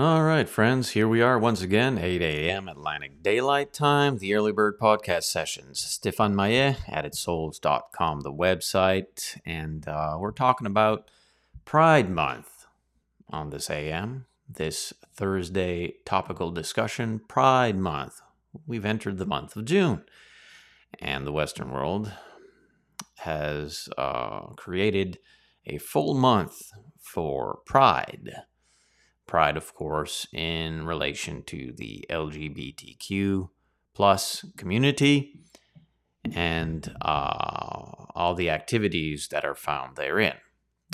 All right, friends, here we are once again, 8 a.m. Atlantic Daylight Time, the Early Bird Podcast Sessions. Stéphane Maillet, addedsouls.com, the website, and we're talking about Pride Month on this AM, this Thursday topical discussion, Pride Month. We've entered the month of June, and the Western world has created a full month for Pride. Pride, of course, in relation to the LGBTQ plus community and all the activities that are found therein.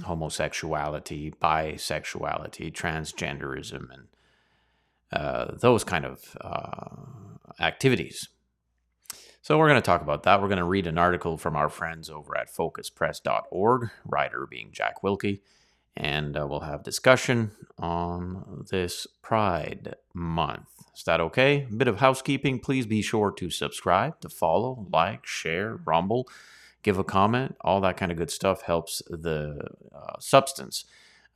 Homosexuality, bisexuality, transgenderism, and those kind of activities. So we're going to talk about that. We're going to read an article from our friends over at focuspress.org, writer being Jack Wilkie. And we'll have discussion on this Pride Month. Is that okay? A bit of housekeeping. Please be sure to subscribe, to follow, like, share, rumble, give a comment. All that kind of good stuff helps the substance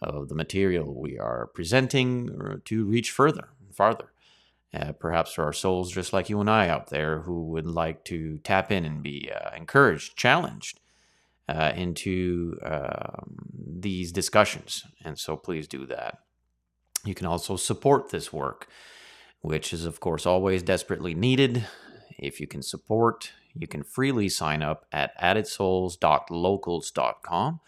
of the material we are presenting to reach further and farther. Perhaps for our souls just like you and I out there who would like to tap in and be encouraged, challenged, into these discussions. And so please do that. You can also support this work, which is, of course, always desperately needed. If you can support, you can freely sign up at addedsouls.locals.com.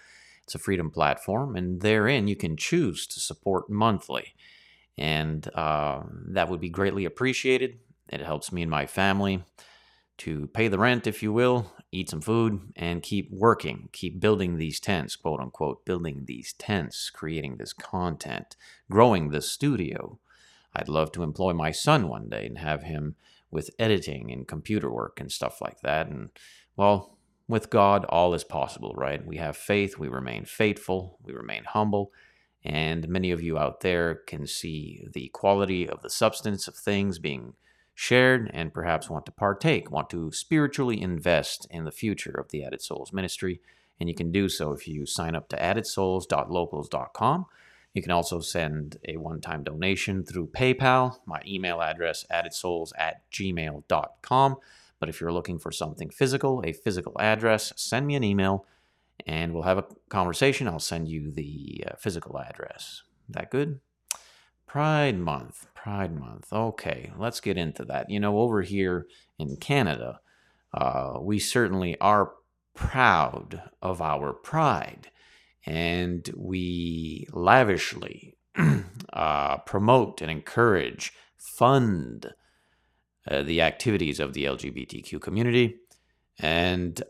It's a freedom platform, and therein you can choose to support monthly. And that would be greatly appreciated. It helps me and my family to pay the rent, if you will, eat some food, and keep working, keep building these tents, quote unquote, building these tents, creating this content, growing the studio. I'd love to employ my son one day and have him with editing and computer work and stuff like that. And, well, with God, all is possible, right? We have faith, we remain faithful, we remain humble, and many of you out there can see the quality of the substance of things being shared and perhaps want to partake, want to spiritually invest in the future of the Added Souls ministry. And you can do so if you sign up to addedsouls.locals.com. You can also send a one-time donation through PayPal, my email address, addedsouls@gmail.com. But if you're looking for something physical, a physical address, send me an email and we'll have a conversation. I'll send you the physical address. That good? Pride Month. Okay, let's get into that. You know, over here in Canada, we certainly are proud of our pride, and we lavishly promote and encourage, fund the activities of the LGBTQ community, and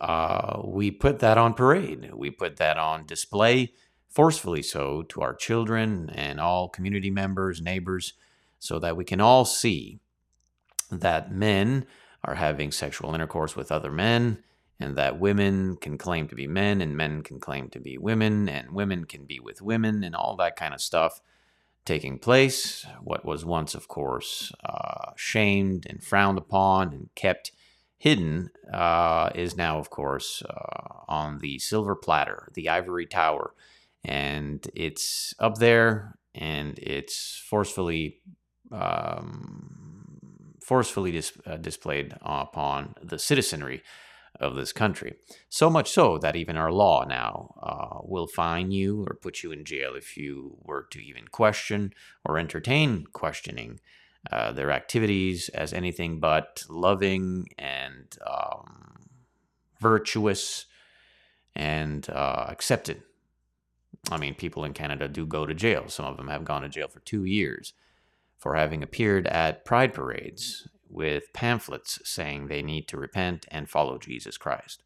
we put that on parade. We put that on display, forcefully so, to our children and all community members, neighbors, so that we can all see that men are having sexual intercourse with other men, and that women can claim to be men, and men can claim to be women, and women can be with women, and all that kind of stuff taking place. What was once, of course, shamed and frowned upon and kept hidden is now, of course, on the silver platter, the ivory tower. And it's up there, and it's forcefully displayed upon the citizenry of this country. So much so that even our law now will fine you or put you in jail if you were to even question or entertain questioning their activities as anything but loving and virtuous and accepted. I mean, people in Canada do go to jail. Some of them have gone to jail for 2 years for having appeared at pride parades with pamphlets saying they need to repent and follow Jesus Christ.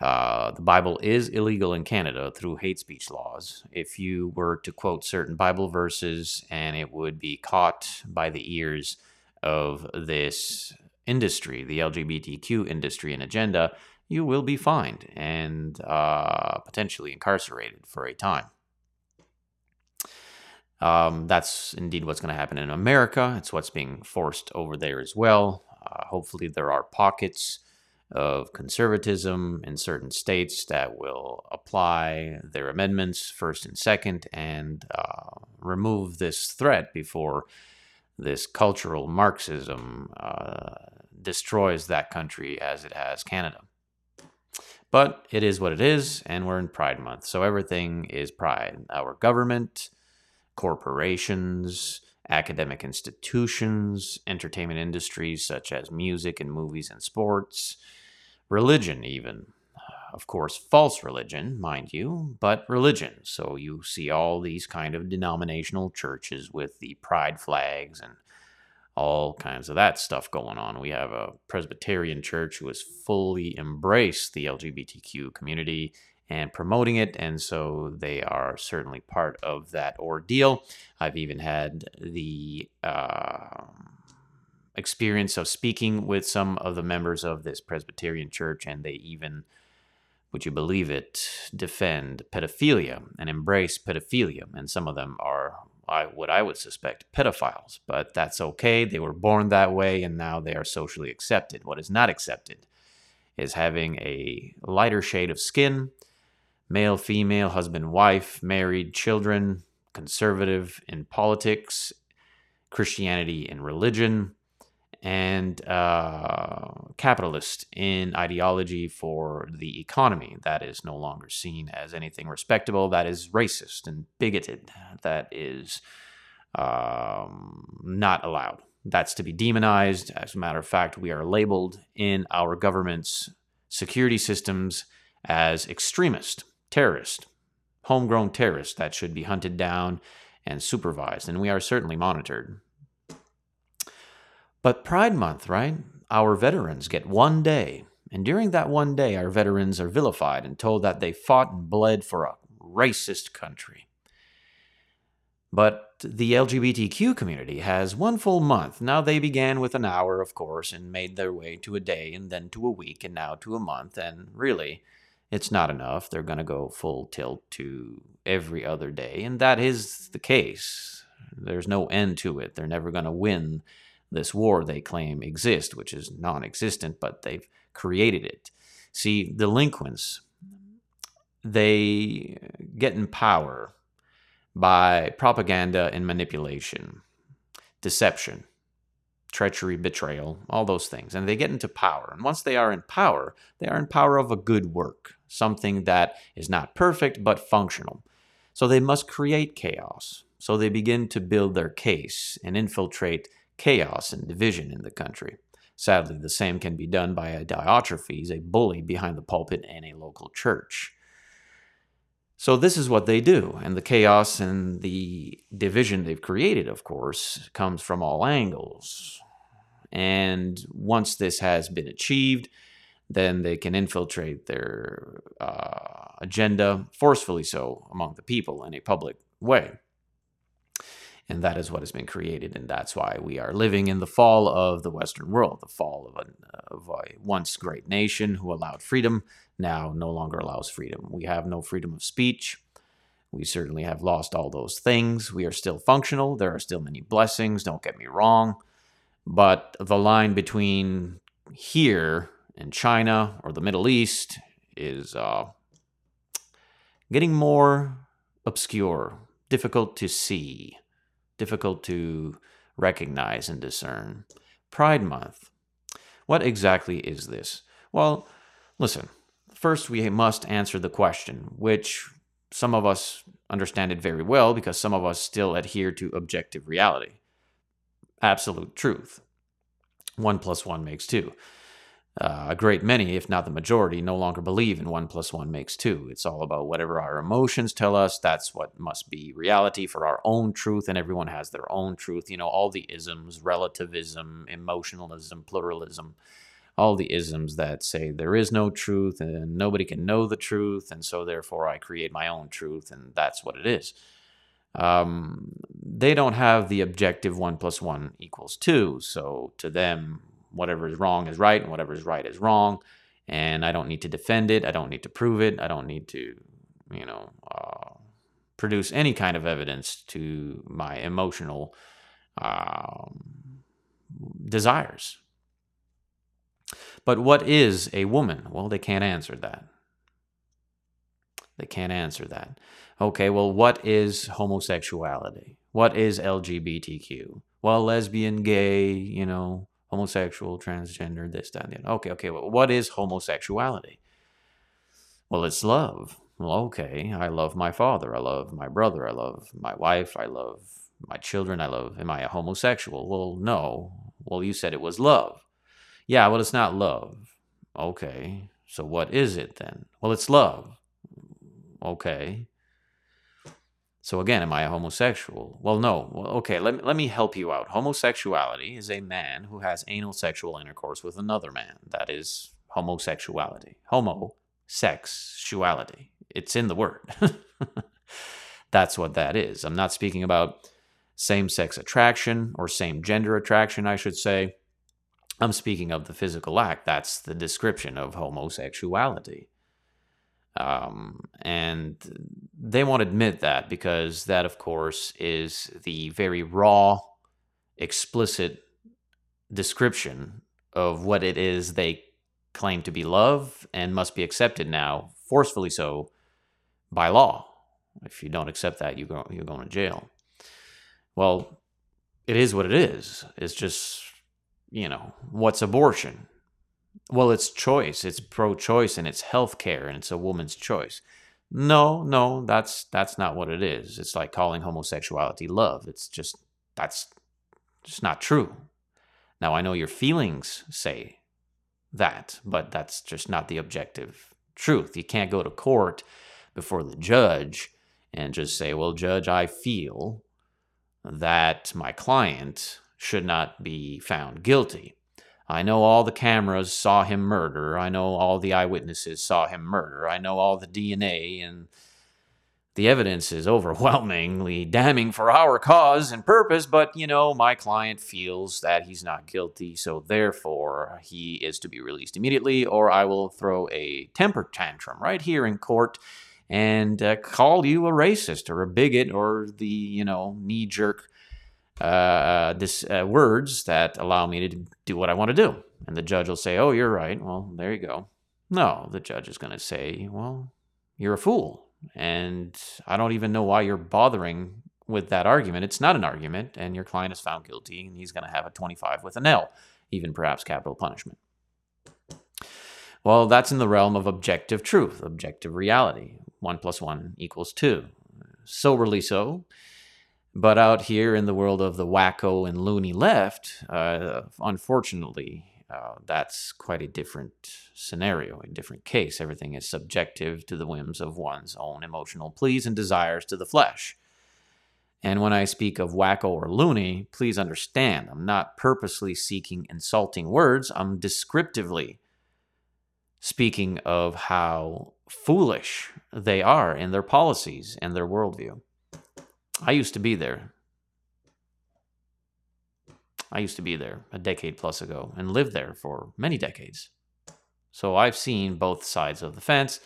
The Bible is illegal in Canada through hate speech laws. If you were to quote certain Bible verses, and it would be caught by the ears of this industry, the LGBTQ industry and agenda, you will be fined and potentially incarcerated for a time. That's indeed what's going to happen in America. It's what's being forced over there as well. Hopefully there are pockets of conservatism in certain states that will apply their amendments first and second and remove this threat before this cultural Marxism destroys that country as it has Canada. But it is what it is, and we're in Pride Month, so everything is pride. Our government, corporations, academic institutions, entertainment industries such as music and movies and sports, religion even. Of course, false religion, mind you, but religion. So you see all these kind of denominational churches with the pride flags and all kinds of that stuff going on. We have a Presbyterian church who has fully embraced the LGBTQ community and promoting it, and so they are certainly part of that ordeal. I've even had the experience of speaking with some of the members of this Presbyterian church, and they even, would you believe it, defend pedophilia and embrace pedophilia, and some of them are what I would suspect pedophiles, but that's okay. They were born that way, and now they are socially accepted. What is not accepted is having a lighter shade of skin, male, female, husband, wife, married, children, conservative in politics, Christianity in religion, and capitalist in ideology for the economy. That is no longer seen as anything respectable. That is racist and bigoted. That is not allowed. That's to be demonized. As a matter of fact, we are labeled in our government's security systems as extremist, terrorist, homegrown terrorist that should be hunted down and supervised, and we are certainly monitored. But Pride Month, right? Our veterans get one day, and during that one day, our veterans are vilified and told that they fought and bled for a racist country. But the LGBTQ community has one full month. Now, they began with an hour, of course, and made their way to a day and then to a week and now to a month. And really, it's not enough. They're going to go full tilt to every other day. And that is the case. There's no end to it. They're never going to win this war they claim exists, which is non-existent, but they've created it. See, delinquents, they get in power by propaganda and manipulation, deception, treachery, betrayal, all those things. And they get into power. And once they are in power of a good work, something that is not perfect but functional. So they must create chaos. So they begin to build their case and infiltrate chaos and division in the country. Sadly, the same can be done by a Diotrephes, a bully behind the pulpit in a local church. So this is what they do, and the chaos and the division they've created, of course, comes from all angles. And once this has been achieved, then they can infiltrate their agenda, forcefully so, among the people in a public way. And that is what has been created, and that's why we are living in the fall of the Western world, the fall of a once great nation who allowed freedom, now no longer allows freedom. We have no freedom of speech. We certainly have lost all those things. We are still functional. There are still many blessings, don't get me wrong. But the line between here and China or the Middle East is getting more obscure, difficult to see, difficult to recognize and discern. Pride Month. What exactly is this? Well, listen, first we must answer the question, which some of us understand it very well because some of us still adhere to objective reality, absolute truth. 1 + 1 makes 2. A great many, if not the majority, no longer believe in 1 + 1 makes 2. It's all about whatever our emotions tell us. That's what must be reality for our own truth, and everyone has their own truth. You know, all the isms, relativism, emotionalism, pluralism, all the isms that say there is no truth and nobody can know the truth, and so therefore I create my own truth, and that's what it is. They don't have the objective 1 + 1 = 2, so to them, whatever is wrong is right, and whatever is right is wrong, and I don't need to defend it, I don't need to prove it, I don't need to, produce any kind of evidence to my emotional desires. But what is a woman? Well, they can't answer that. They can't answer that. Okay, well, what is homosexuality? What is LGBTQ? Well, lesbian, gay, you know, homosexual, transgender, this, that, and the other. Okay, well, what is homosexuality? Well, it's love. Well, okay, I love my father, I love my brother, I love my wife, I love my children, am I a homosexual? Well, no. Well, you said it was love. Yeah, well, it's not love. Okay, so what is it then? Well, it's love. Okay. So again, am I a homosexual? Well, no. Well, okay, let me help you out. Homosexuality is a man who has anal sexual intercourse with another man. That is homosexuality. Homosexuality. It's in the word. That's what that is. I'm not speaking about same-sex attraction or same-gender attraction, I should say. I'm speaking of the physical act. That's the description of homosexuality. And they won't admit that because that, of course, is the very raw, explicit description of what it is they claim to be love and must be accepted now, forcefully so, by law. If you don't accept that, you're going to jail. Well, it is what it is. It's just, you know, what's abortion? Well, it's choice. It's pro-choice and it's healthcare and it's a woman's choice. No, that's not what it is. It's like calling homosexuality love. It's just, that's just not true. Now, I know your feelings say that, but that's just not the objective truth. You can't go to court before the judge and just say, well, judge, I feel that my client should not be found guilty. I know all the cameras saw him murder. I know all the eyewitnesses saw him murder. I know all the DNA and the evidence is overwhelmingly damning for our cause and purpose, but, you know, my client feels that he's not guilty, so therefore he is to be released immediately, or I will throw a temper tantrum right here in court and call you a racist or a bigot or the, you know, knee-jerk words that allow me to do what I want to do. And the judge will say, oh, you're right. Well, there you go. No, the judge is going to say, well, you're a fool. And I don't even know why you're bothering with that argument. It's not an argument. And your client is found guilty and he's going to have a 25 with an L, even perhaps capital punishment. Well, that's in the realm of objective truth, objective reality. 1 + 1 = 2. Soberly so. But out here in the world of the wacko and loony left, unfortunately, that's quite a different scenario, a different case. Everything is subjective to the whims of one's own emotional pleas and desires to the flesh. And when I speak of wacko or loony, please understand, I'm not purposely seeking insulting words. I'm descriptively speaking of how foolish they are in their policies and their worldview. I used to be there. I used to be there a decade plus ago and lived there for many decades. So I've seen both sides of the fence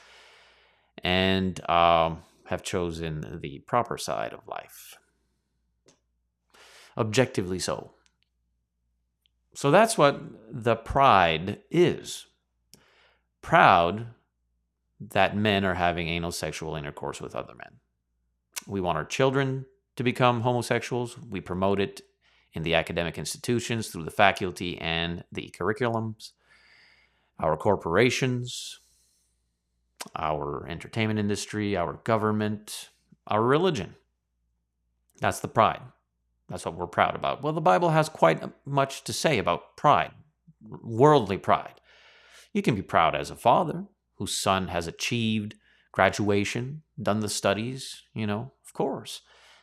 and have chosen the proper side of life. Objectively so. So that's what the pride is. Proud that men are having anal sexual intercourse with other men. We want our children to become homosexuals. We promote it in the academic institutions through the faculty and the curriculums, our corporations, our entertainment industry, our government, our religion. That's the pride. That's what we're proud about. Well, the Bible has quite much to say about pride, worldly pride. You can be proud as a father whose son has achieved graduation, done the studies, you know, of course.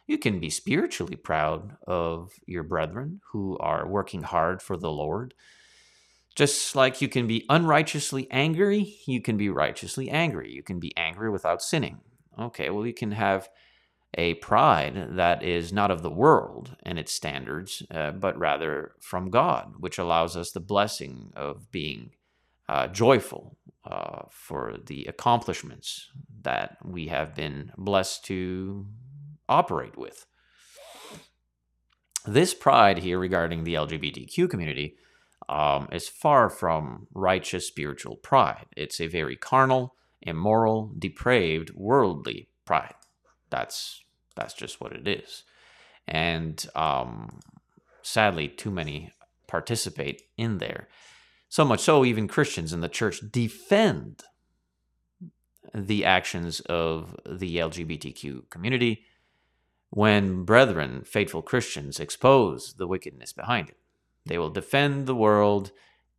You can be spiritually proud of your brethren who are working hard for the Lord. Just like you can be unrighteously angry, you can be righteously angry. You can be angry without sinning. Okay, well, you can have a pride that is not of the world and its standards, but rather from God, which allows us the blessing of being joyful for the accomplishments that we have been blessed to operate with. This pride here regarding the LGBTQ community is far from righteous spiritual pride. It's a very carnal, immoral, depraved, worldly pride. That's just what it is. And sadly, too many participate in there. So much so, even Christians in the church defend the actions of the LGBTQ community when brethren, faithful Christians, expose the wickedness behind it. They will defend the world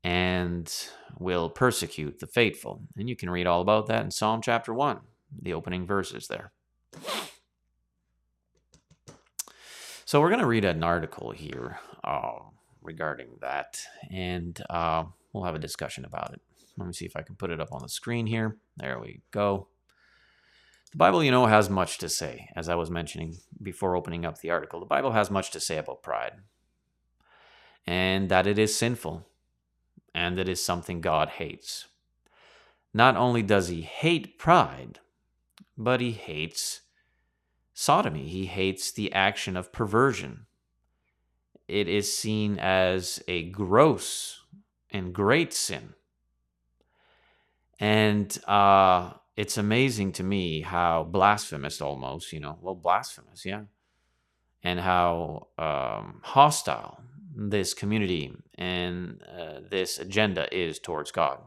and will persecute the faithful. And you can read all about that in Psalm chapter 1, the opening verses there. So we're going to read an article here regarding that, and we'll have a discussion about it. Let me see if I can put it up on the screen here. There we go. The Bible, you know, has much to say. As I was mentioning before opening up the article, the Bible has much to say about pride, and that it is sinful, and it is something God hates. Not only does he hate pride, but he hates sodomy. He hates the action of perversion. It is seen as a gross and great sin. And it's amazing to me how blasphemous almost, you know, well, blasphemous, yeah, and how hostile this community and this agenda is towards God.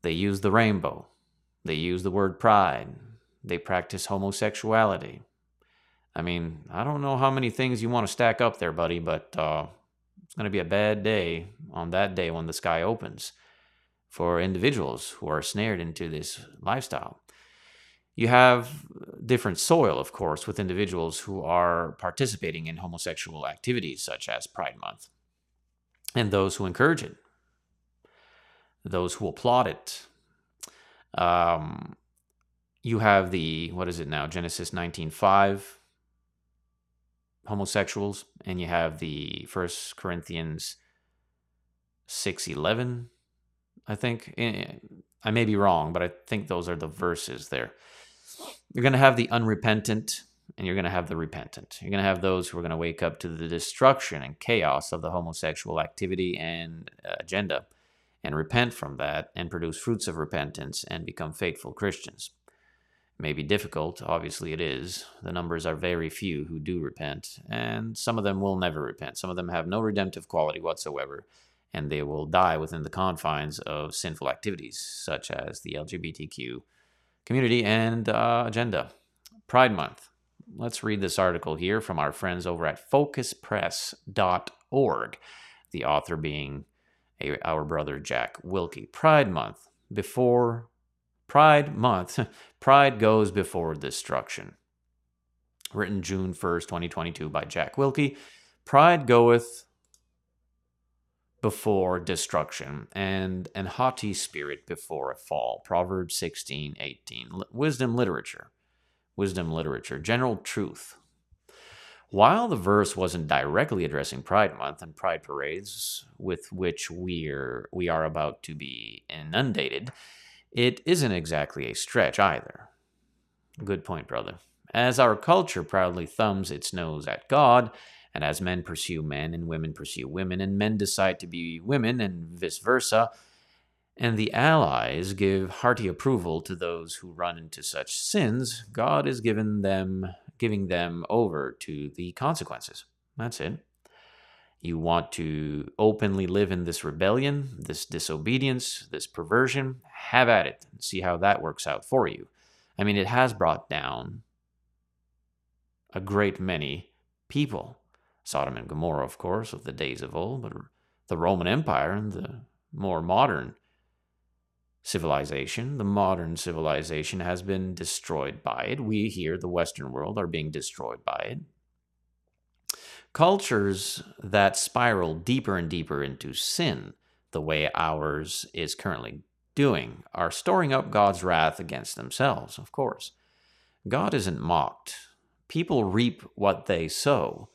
They use the rainbow. They use the word pride. They practice homosexuality. I mean, I don't know how many things you want to stack up there, buddy, but it's going to be a bad day on that day when the sky opens for individuals who are snared into this lifestyle. You have different soil, of course, with individuals who are participating in homosexual activities such as Pride Month, and those who encourage it, those who applaud it. You have the, what is it now, Genesis 19:5 homosexuals, and you have the 1 Corinthians 6:11, I think. I may be wrong, but I think those are the verses there. You're going to have the unrepentant, and you're going to have the repentant. You're going to have those who are going to wake up to the destruction and chaos of the homosexual activity and agenda and repent from that and produce fruits of repentance and become faithful Christians. It may be difficult. Obviously, it is. The numbers are very few who do repent, and some of them will never repent. Some of them have no redemptive quality whatsoever, and they will die within the confines of sinful activities, such as the LGBTQ community and agenda. Pride Month. Let's read this article here from our friends over at focuspress.org, the author being our brother Jack Wilkie. Pride Month. Before Pride Month, pride goes before destruction. Written June 1st, 2022 by Jack Wilkie. Pride goeth before destruction, and an haughty spirit before a fall. Proverbs 16:18. Wisdom literature. Wisdom literature. General truth. While the verse wasn't directly addressing Pride Month and pride parades with which we are about to be inundated, it isn't exactly a stretch either. Good point, brother. As our culture proudly thumbs its nose at God, and as men pursue men and women pursue women and men decide to be women and vice versa, and the allies give hearty approval to those who run into such sins, God is giving them over to the consequences. That's it. You want to openly live in this rebellion, this disobedience, this perversion? Have at it and see how that works out for you. I mean, it has brought down a great many people. Sodom and Gomorrah, of course, of the days of old, but the Roman Empire and the more modern civilization. The modern civilization has been destroyed by it. We here, the Western world, are being destroyed by it. Cultures that spiral deeper and deeper into sin, the way ours is currently doing, are storing up God's wrath against themselves, of course. God isn't mocked. People reap what they sow.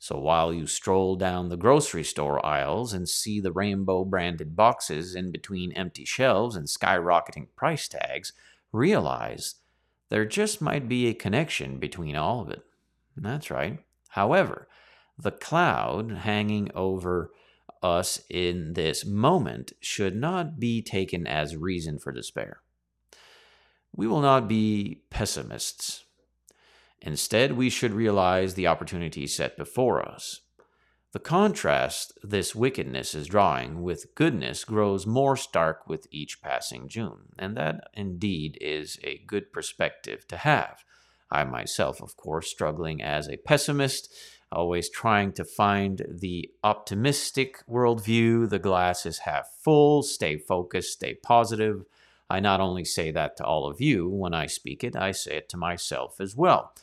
So while you stroll down the grocery store aisles and see the rainbow-branded boxes in between empty shelves and skyrocketing price tags, realize there just might be a connection between all of it. That's right. However, the cloud hanging over us in this moment should not be taken as reason for despair. We will not be pessimists. Instead, we should realize the opportunity set before us. The contrast this wickedness is drawing with goodness grows more stark with each passing June, and that indeed is a good perspective to have. I myself, of course, struggling as a pessimist, always trying to find the optimistic worldview, the glass is half full, stay focused, stay positive. I not only say that to all of you when I speak it, I say it to myself as well.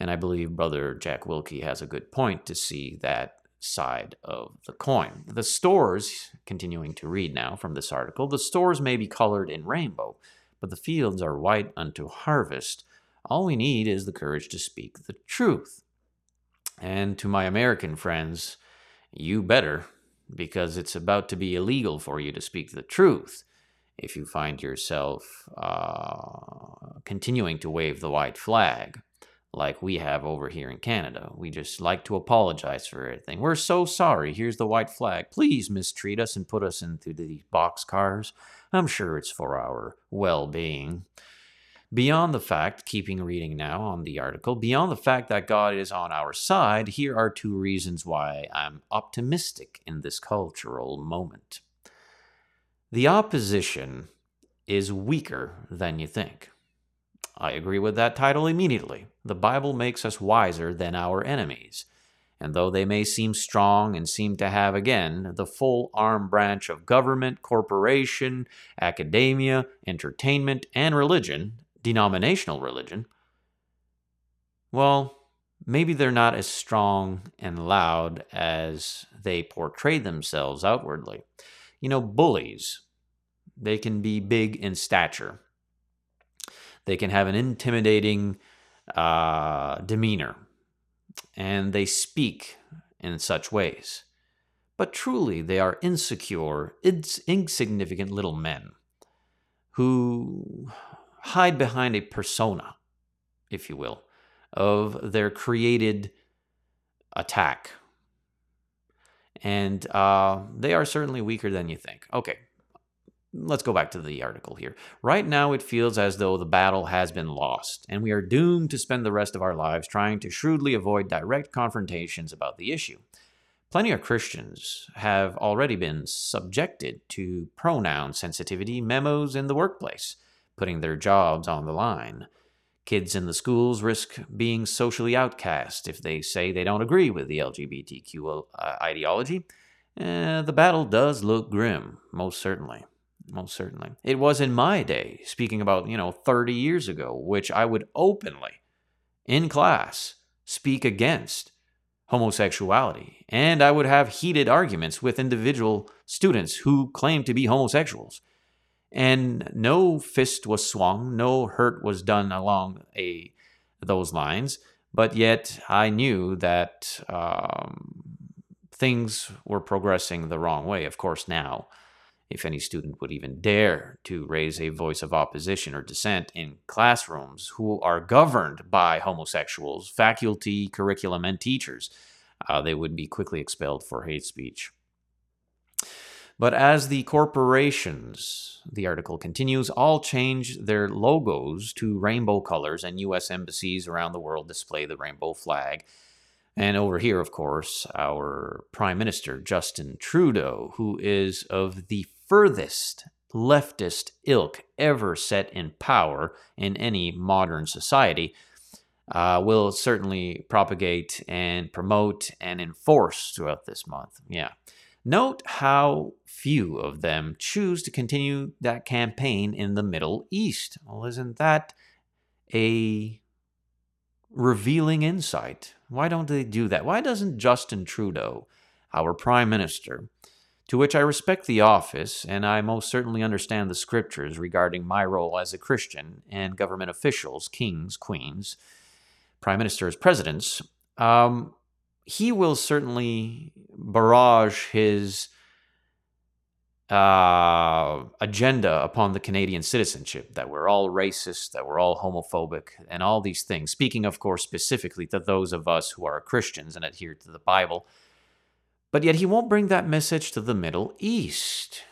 And I believe Brother Jack Wilkie has a good point to see that side of the coin. The stores, continuing to read now from this article, the stores may be colored in rainbow, but the fields are white unto harvest. All we need is the courage to speak the truth. And to my American friends, you better, because it's about to be illegal for you to speak the truth if you find yourself continuing to wave the white flag like we have over here in Canada. We just like to apologize for everything. We're so sorry. Here's the white flag. Please mistreat us and put us into these boxcars. I'm sure it's for our well-being. Beyond the fact, keeping reading now on the article, beyond the fact that God is on our side, here are two reasons why I'm optimistic in this cultural moment. The opposition is weaker than you think. I agree with that title immediately. The Bible makes us wiser than our enemies. And though they may seem strong and seem to have, again, the full arm branch of government, corporation, academia, entertainment, and religion, denominational religion, well, maybe they're not as strong and loud as they portray themselves outwardly. You know, bullies, they can be big in stature. They can have an intimidating demeanor, and they speak in such ways. But truly, they are insecure, insignificant little men who hide behind a persona, if you will, of their created attack. And they are certainly weaker than you think. Okay, let's go back to the article here. Right now, it feels as though the battle has been lost, and we are doomed to spend the rest of our lives trying to shrewdly avoid direct confrontations about the issue. Plenty of Christians have already been subjected to pronoun sensitivity memos in the workplace, putting their jobs on the line. Kids in the schools risk being socially outcast if they say they don't agree with the LGBTQ ideology. The battle does look grim, most certainly. Most certainly. It was in my day, speaking about, 30 years ago, which I would openly, in class, speak against homosexuality. And I would have heated arguments with individual students who claimed to be homosexuals. And no fist was swung, no hurt was done along those lines, but yet I knew that things were progressing the wrong way. Of course, now, if any student would even dare to raise a voice of opposition or dissent in classrooms who are governed by homosexuals, faculty, curriculum, and teachers, they would be quickly expelled for hate speech. But as the corporations, the article continues, all change their logos to rainbow colors, and U.S. embassies around the world display the rainbow flag. And over here, of course, our Prime Minister, Justin Trudeau, who is of the furthest leftist ilk ever set in power in any modern society, will certainly propagate and promote and enforce throughout this month. Yeah. Note how few of them choose to continue that campaign in the Middle East. Well, isn't that a revealing insight? Why don't they do that? Why doesn't Justin Trudeau, our Prime Minister, to which I respect the office, and I most certainly understand the scriptures regarding my role as a Christian and government officials, kings, queens, prime ministers, presidents, he will certainly barrage his agenda upon the Canadian citizenship, that we're all racist, that we're all homophobic, and all these things. Speaking, of course, specifically to those of us who are Christians and adhere to the Bible. But yet he won't bring that message to the Middle East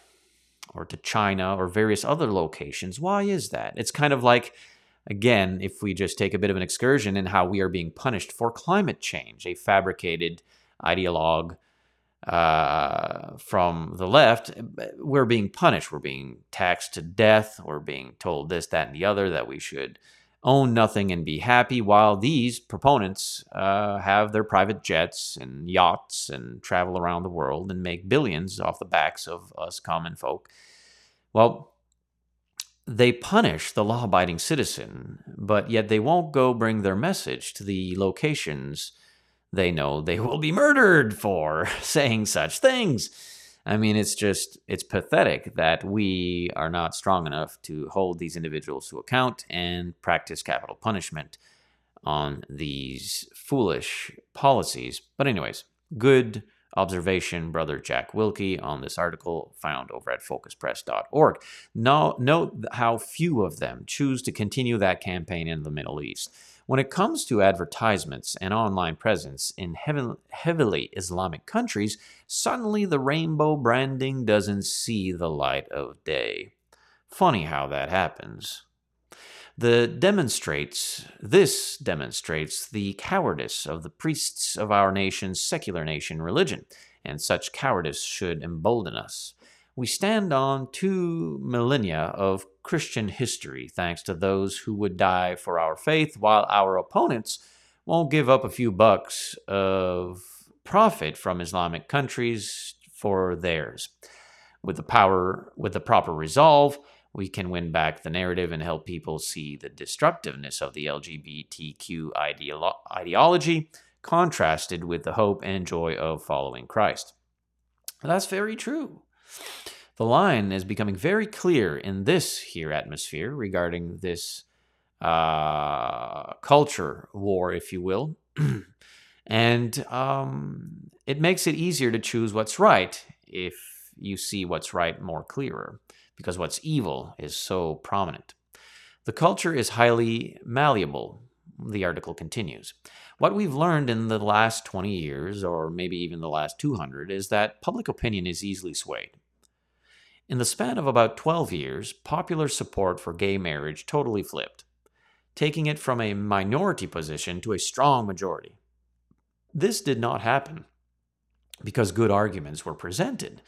or to China or various other locations. Why is that? It's kind of like, again, if we just take a bit of an excursion in how we are being punished for climate change, a fabricated ideologue from the left, we're being punished. We're being taxed to death. We're being told this, that, and the other, that we should own nothing and be happy, while these proponents have their private jets and yachts and travel around the world and make billions off the backs of us common folk. Well, they punish the law-abiding citizen, but yet they won't go bring their message to the locations they know they will be murdered for saying such things. I mean, it's pathetic that we are not strong enough to hold these individuals to account and practice capital punishment on these foolish policies. But anyways, good observation, Brother Jack Wilkie, on this article found over at focuspress.org. Now, note how few of them choose to continue that campaign in the Middle East. When it comes to advertisements and online presence in heavily Islamic countries, suddenly the rainbow branding doesn't see the light of day. Funny how that happens. This demonstrates the cowardice of the priests of our nation's secular nation religion, and such cowardice should embolden us. We stand on 2 millennia of Christian history, thanks to those who would die for our faith, while our opponents won't give up a few bucks of profit from Islamic countries for theirs. With the proper resolve, we can win back the narrative and help people see the destructiveness of the LGBTQ ideology, contrasted with the hope and joy of following Christ. That's very true. The line is becoming very clear in this here atmosphere regarding this culture war, if you will, and it makes it easier to choose what's right if you see what's right more clearer, because what's evil is so prominent. The culture is highly malleable, the article continues. What we've learned in the last 20 years, or maybe even the last 200, is that public opinion is easily swayed. In the span of about 12 years, popular support for gay marriage totally flipped, taking it from a minority position to a strong majority. This did not happen because good arguments were presented.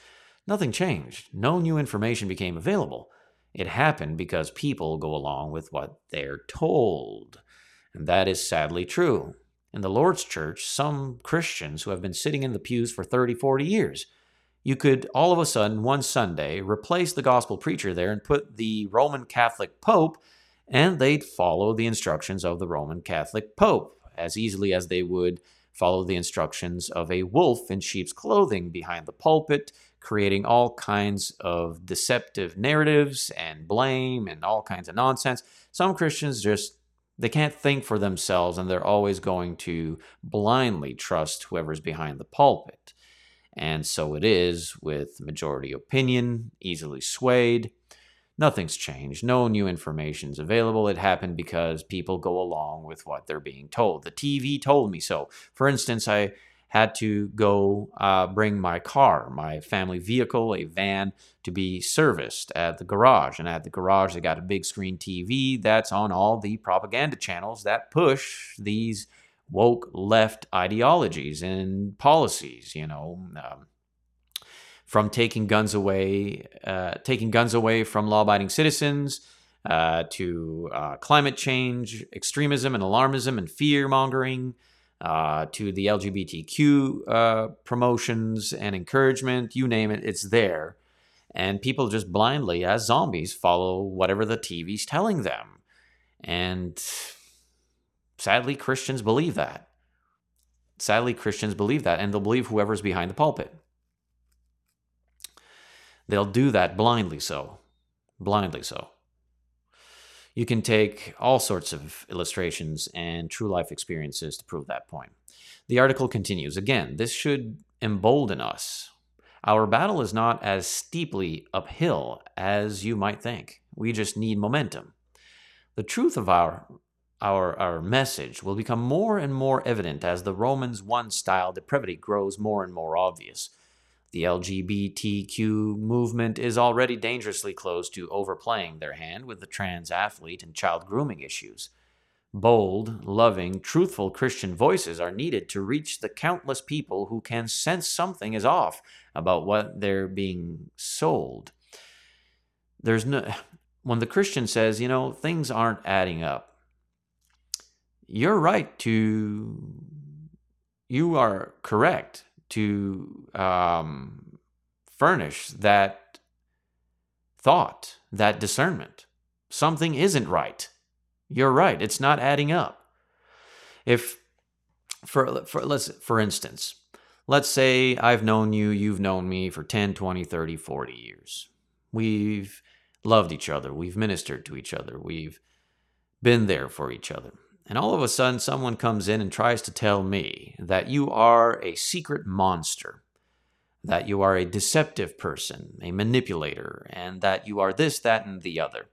Nothing changed. No new information became available. It happened because people go along with what they're told. And that is sadly true. In the Lord's Church, some Christians who have been sitting in the pews for 30, 40 years, you could all of a sudden, one Sunday, replace the gospel preacher there and put the Roman Catholic Pope, and they'd follow the instructions of the Roman Catholic Pope as easily as they would follow the instructions of a wolf in sheep's clothing behind the pulpit, creating all kinds of deceptive narratives and blame and all kinds of nonsense. Some Christians just, they can't think for themselves, and they're always going to blindly trust whoever's behind the pulpit. And so it is with majority opinion, easily swayed. Nothing's changed. No new information's available. It happened because people go along with what they're being told. The TV told me so. For instance, I had to go bring my car, my family vehicle, a van, to be serviced at the garage. And at the garage, they got a big screen TV that's on all the propaganda channels that push these woke left ideologies and policies, you know, from taking guns away from law-abiding citizens to climate change, extremism and alarmism and fear-mongering, to the LGBTQ promotions and encouragement, you name it, it's there. And people just blindly, as zombies, follow whatever the TV's telling them. And sadly, Christians believe that. And they'll believe whoever's behind the pulpit. They'll do that blindly so. You can take all sorts of illustrations and true life experiences to prove that point. The article continues. Again, this should embolden us. Our battle is not as steeply uphill as you might think. We just need momentum. The truth of our our message will become more and more evident as the Romans 1 style depravity grows more and more obvious. The LGBTQ movement is already dangerously close to overplaying their hand with the trans athlete and child grooming issues. Bold, loving, truthful Christian voices are needed to reach the countless people who can sense something is off about what they're being sold. When the Christian says, you know, things aren't adding up, you're right to, you are correct to furnish that thought, that discernment. Something isn't right. You're right. It's not adding up. If, for instance, let's say I've known you, you've known me for 10, 20, 30, 40 years. We've loved each other. We've ministered to each other. We've been there for each other. And all of a sudden, someone comes in and tries to tell me that you are a secret monster, that you are a deceptive person, a manipulator, and that you are this, that, and the other,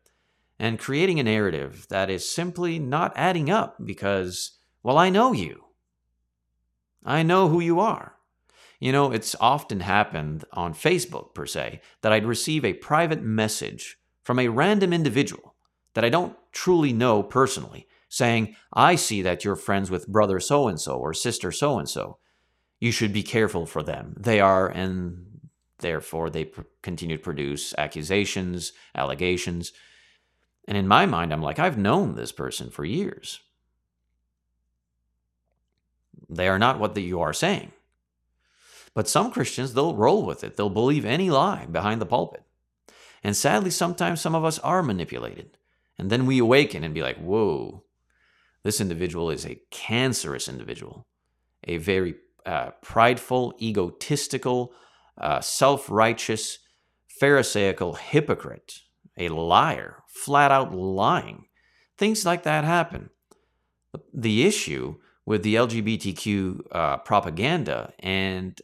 and creating a narrative that is simply not adding up because, well, I know you. I know who you are. You know, it's often happened on Facebook, per se, that I'd receive a private message from a random individual that I don't truly know personally, saying, I see that you're friends with brother so-and-so or sister so-and-so. You should be careful for them. They are, and therefore they continue to produce accusations, allegations. And in my mind, I'm like, I've known this person for years. They are not what you are saying. But some Christians, they'll roll with it. They'll believe any lie behind the pulpit. And sadly, sometimes some of us are manipulated. And then we awaken and be like, whoa. This individual is a cancerous individual, a very prideful, egotistical, self-righteous, pharisaical hypocrite, a liar, flat-out lying. Things like that happen. The issue with the LGBTQ propaganda and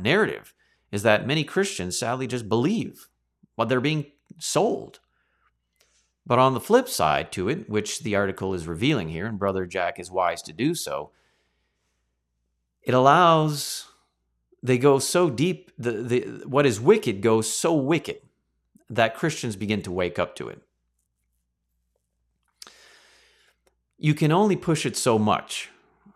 narrative is that many Christians sadly just believe what they're being sold. But on the flip side to it, which the article is revealing here, and Brother Jack is wise to do so, it allows, they go so deep, what is wicked goes so wicked that Christians begin to wake up to it. You can only push it so much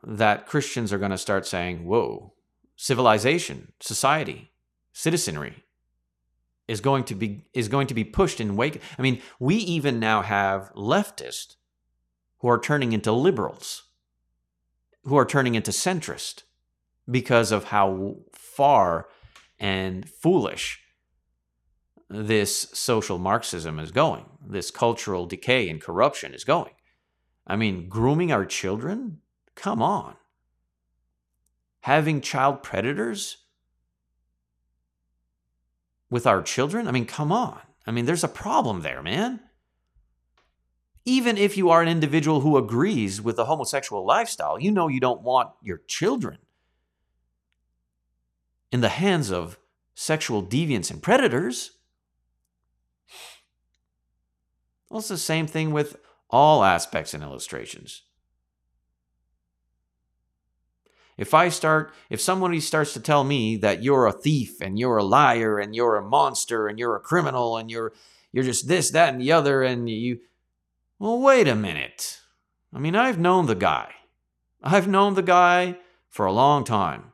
that Christians are going to start saying, whoa, civilization, society, citizenry, is going to be pushed in wake. I mean, we even now have leftists who are turning into liberals, who are turning into centrists because of how far and foolish this social Marxism is going, this cultural decay and corruption is going. I mean, grooming our children? Come on. Having child predators with our children? I mean, come on. I mean, there's a problem there, man. Even if you are an individual who agrees with the homosexual lifestyle, you know you don't want your children in the hands of sexual deviants and predators. Well, it's the same thing with all aspects and illustrations. If somebody starts to tell me that you're a thief and you're a liar and you're a monster and you're a criminal and you're just this, that, and the other, and you, well, wait a minute. I mean, I've known the guy. I've known the guy for a long time.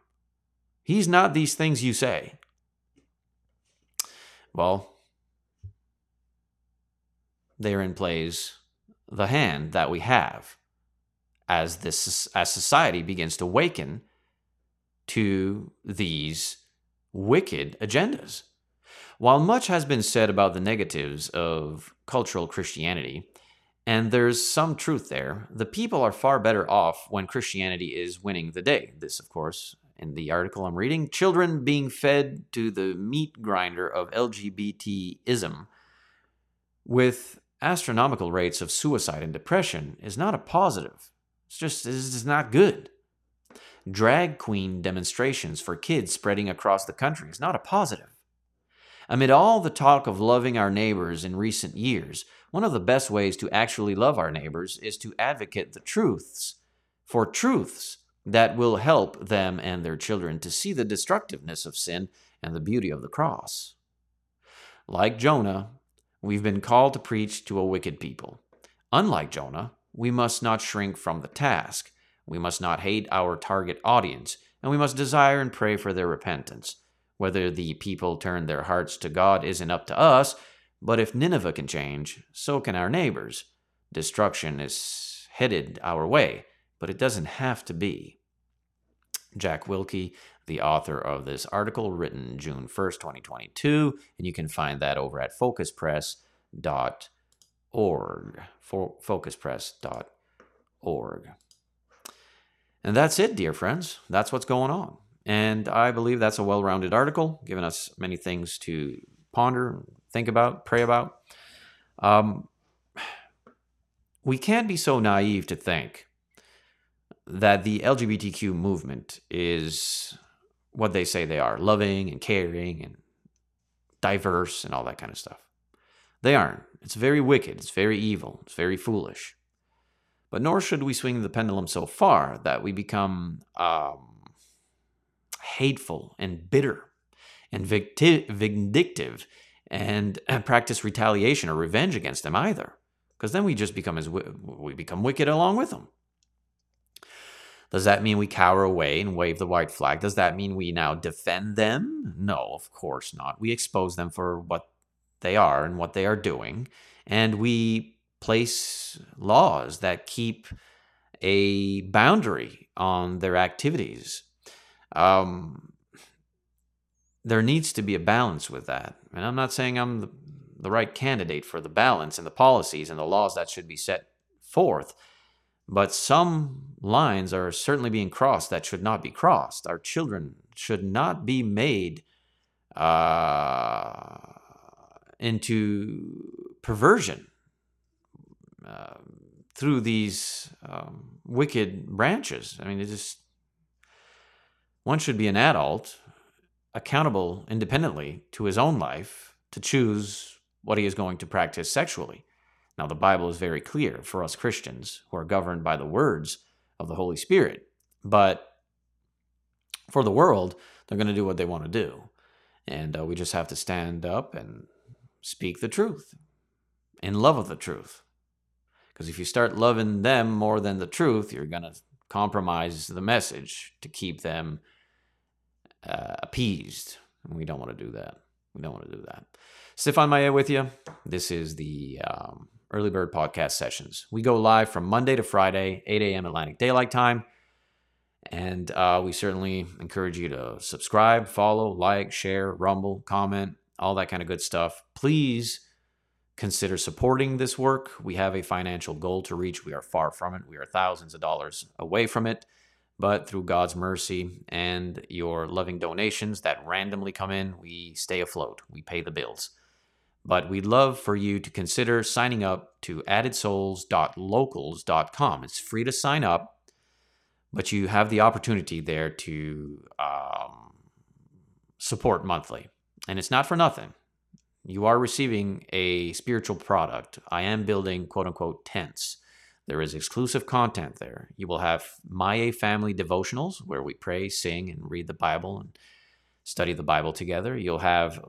He's not these things you say. Well, therein plays the hand that we have. As society begins to waken to these wicked agendas. While much has been said about the negatives of cultural Christianity, and there's some truth there, the people are far better off when Christianity is winning the day. This, of course, in the article I'm reading, children being fed to the meat grinder of LGBTism with astronomical rates of suicide and depression is not a positive. It's not good. Drag queen demonstrations for kids spreading across the country is not a positive. Amid all the talk of loving our neighbors in recent years, One of the best ways to actually love our neighbors is to advocate the truths, for truths that will help them and their children to see the destructiveness of sin and the beauty of the cross. Like Jonah, we've been called to preach to a wicked people. Unlike Jonah, we must not shrink from the task. We must not hate our target audience, and we must desire and pray for their repentance. Whether the people turn their hearts to God isn't up to us, but if Nineveh can change, so can our neighbors. Destruction is headed our way, but it doesn't have to be. Jack Wilkie, the author of this article, written June 1st, 2022, and you can find that over at focuspress.org, focuspress.org. And that's it, dear friends. That's what's going on. And I believe that's a well-rounded article, giving us many things to ponder, think about, pray about. We can't be so naive to think that the LGBTQ movement is what they say they are, loving and caring and diverse and all that kind of stuff. They aren't. It's very wicked. It's very evil. It's very foolish. But nor should we swing the pendulum so far that we become hateful and bitter and vindictive and practice retaliation or revenge against them either, because then we just become we become wicked along with them. Does that mean we cower away and wave the white flag? Does that mean we now defend them? No, of course not. We expose them for what they are and what they are doing, and we place laws that keep a boundary on their activities. There needs to be a balance with that, and I'm not saying I'm the right candidate for the balance and the policies and the laws that should be set forth, but some lines are certainly being crossed that should not be crossed. Our children should not be made into perversion through these wicked branches. I mean, it just... One should be an adult, accountable independently to his own life, to choose what he is going to practice sexually. Now, the Bible is very clear for us Christians who are governed by the words of the Holy Spirit. But for the world, they're going to do what they want to do. And we just have to stand up and speak the truth in love of the truth. Because if you start loving them more than the truth, you're going to compromise the message to keep them appeased. We don't want to do that. Stéphane Maillet with you. This is the Early Bird Podcast Sessions. We go live from Monday to Friday, 8 a.m. Atlantic Daylight Time. And we certainly encourage you to subscribe, follow, like, share, rumble, comment, all that kind of good stuff. Please consider supporting this work. We have a financial goal to reach. We are far from it. We are thousands of dollars away from it. But through God's mercy and your loving donations that randomly come in, we stay afloat. We pay the bills. But we'd love for you to consider signing up to addedsouls.locals.com. It's free to sign up, but you have the opportunity there to support monthly. And it's not for nothing. You are receiving a spiritual product. I am building, quote-unquote, tents. There is exclusive content there. You will have My Family Devotionals, where we pray, sing, and read the Bible, and study the Bible together. You'll have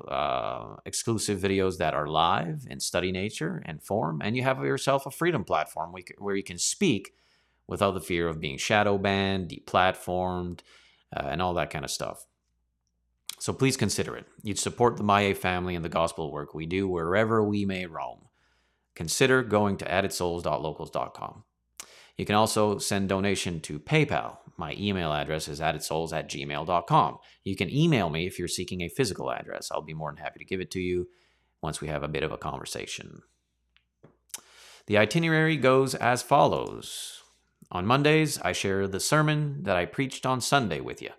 exclusive videos that are live and study nature and form, and you have yourself a freedom platform where you can speak without the fear of being shadow banned, deplatformed, and all that kind of stuff. So please consider it. You'd support the Maillet family and the gospel work we do wherever we may roam. Consider going to addedsouls.locals.com. You can also send donation to PayPal. My email address is addedsouls@gmail.com. You can email me if you're seeking a physical address. I'll be more than happy to give it to you once we have a bit of a conversation. The itinerary goes as follows. On Mondays, I share the sermon that I preached on Sunday with you.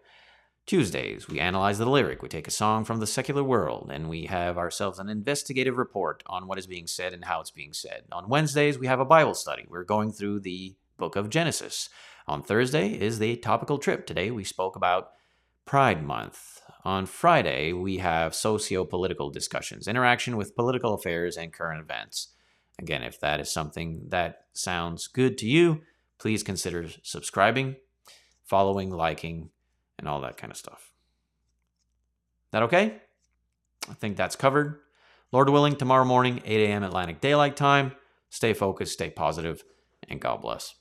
Tuesdays, we analyze the lyric, we take a song from the secular world, and we have ourselves an investigative report on what is being said and how it's being said. On Wednesdays, we have a Bible study. We're going through the book of Genesis. On Thursday is the topical trip. Today, we spoke about Pride Month. On Friday, we have socio-political discussions, interaction with political affairs and current events. Again, if that is something that sounds good to you, please consider subscribing, following, liking, and all that kind of stuff. That okay? I think that's covered. Lord willing, tomorrow morning, 8 a.m. Atlantic Daylight Time. Stay focused, stay positive, and God bless.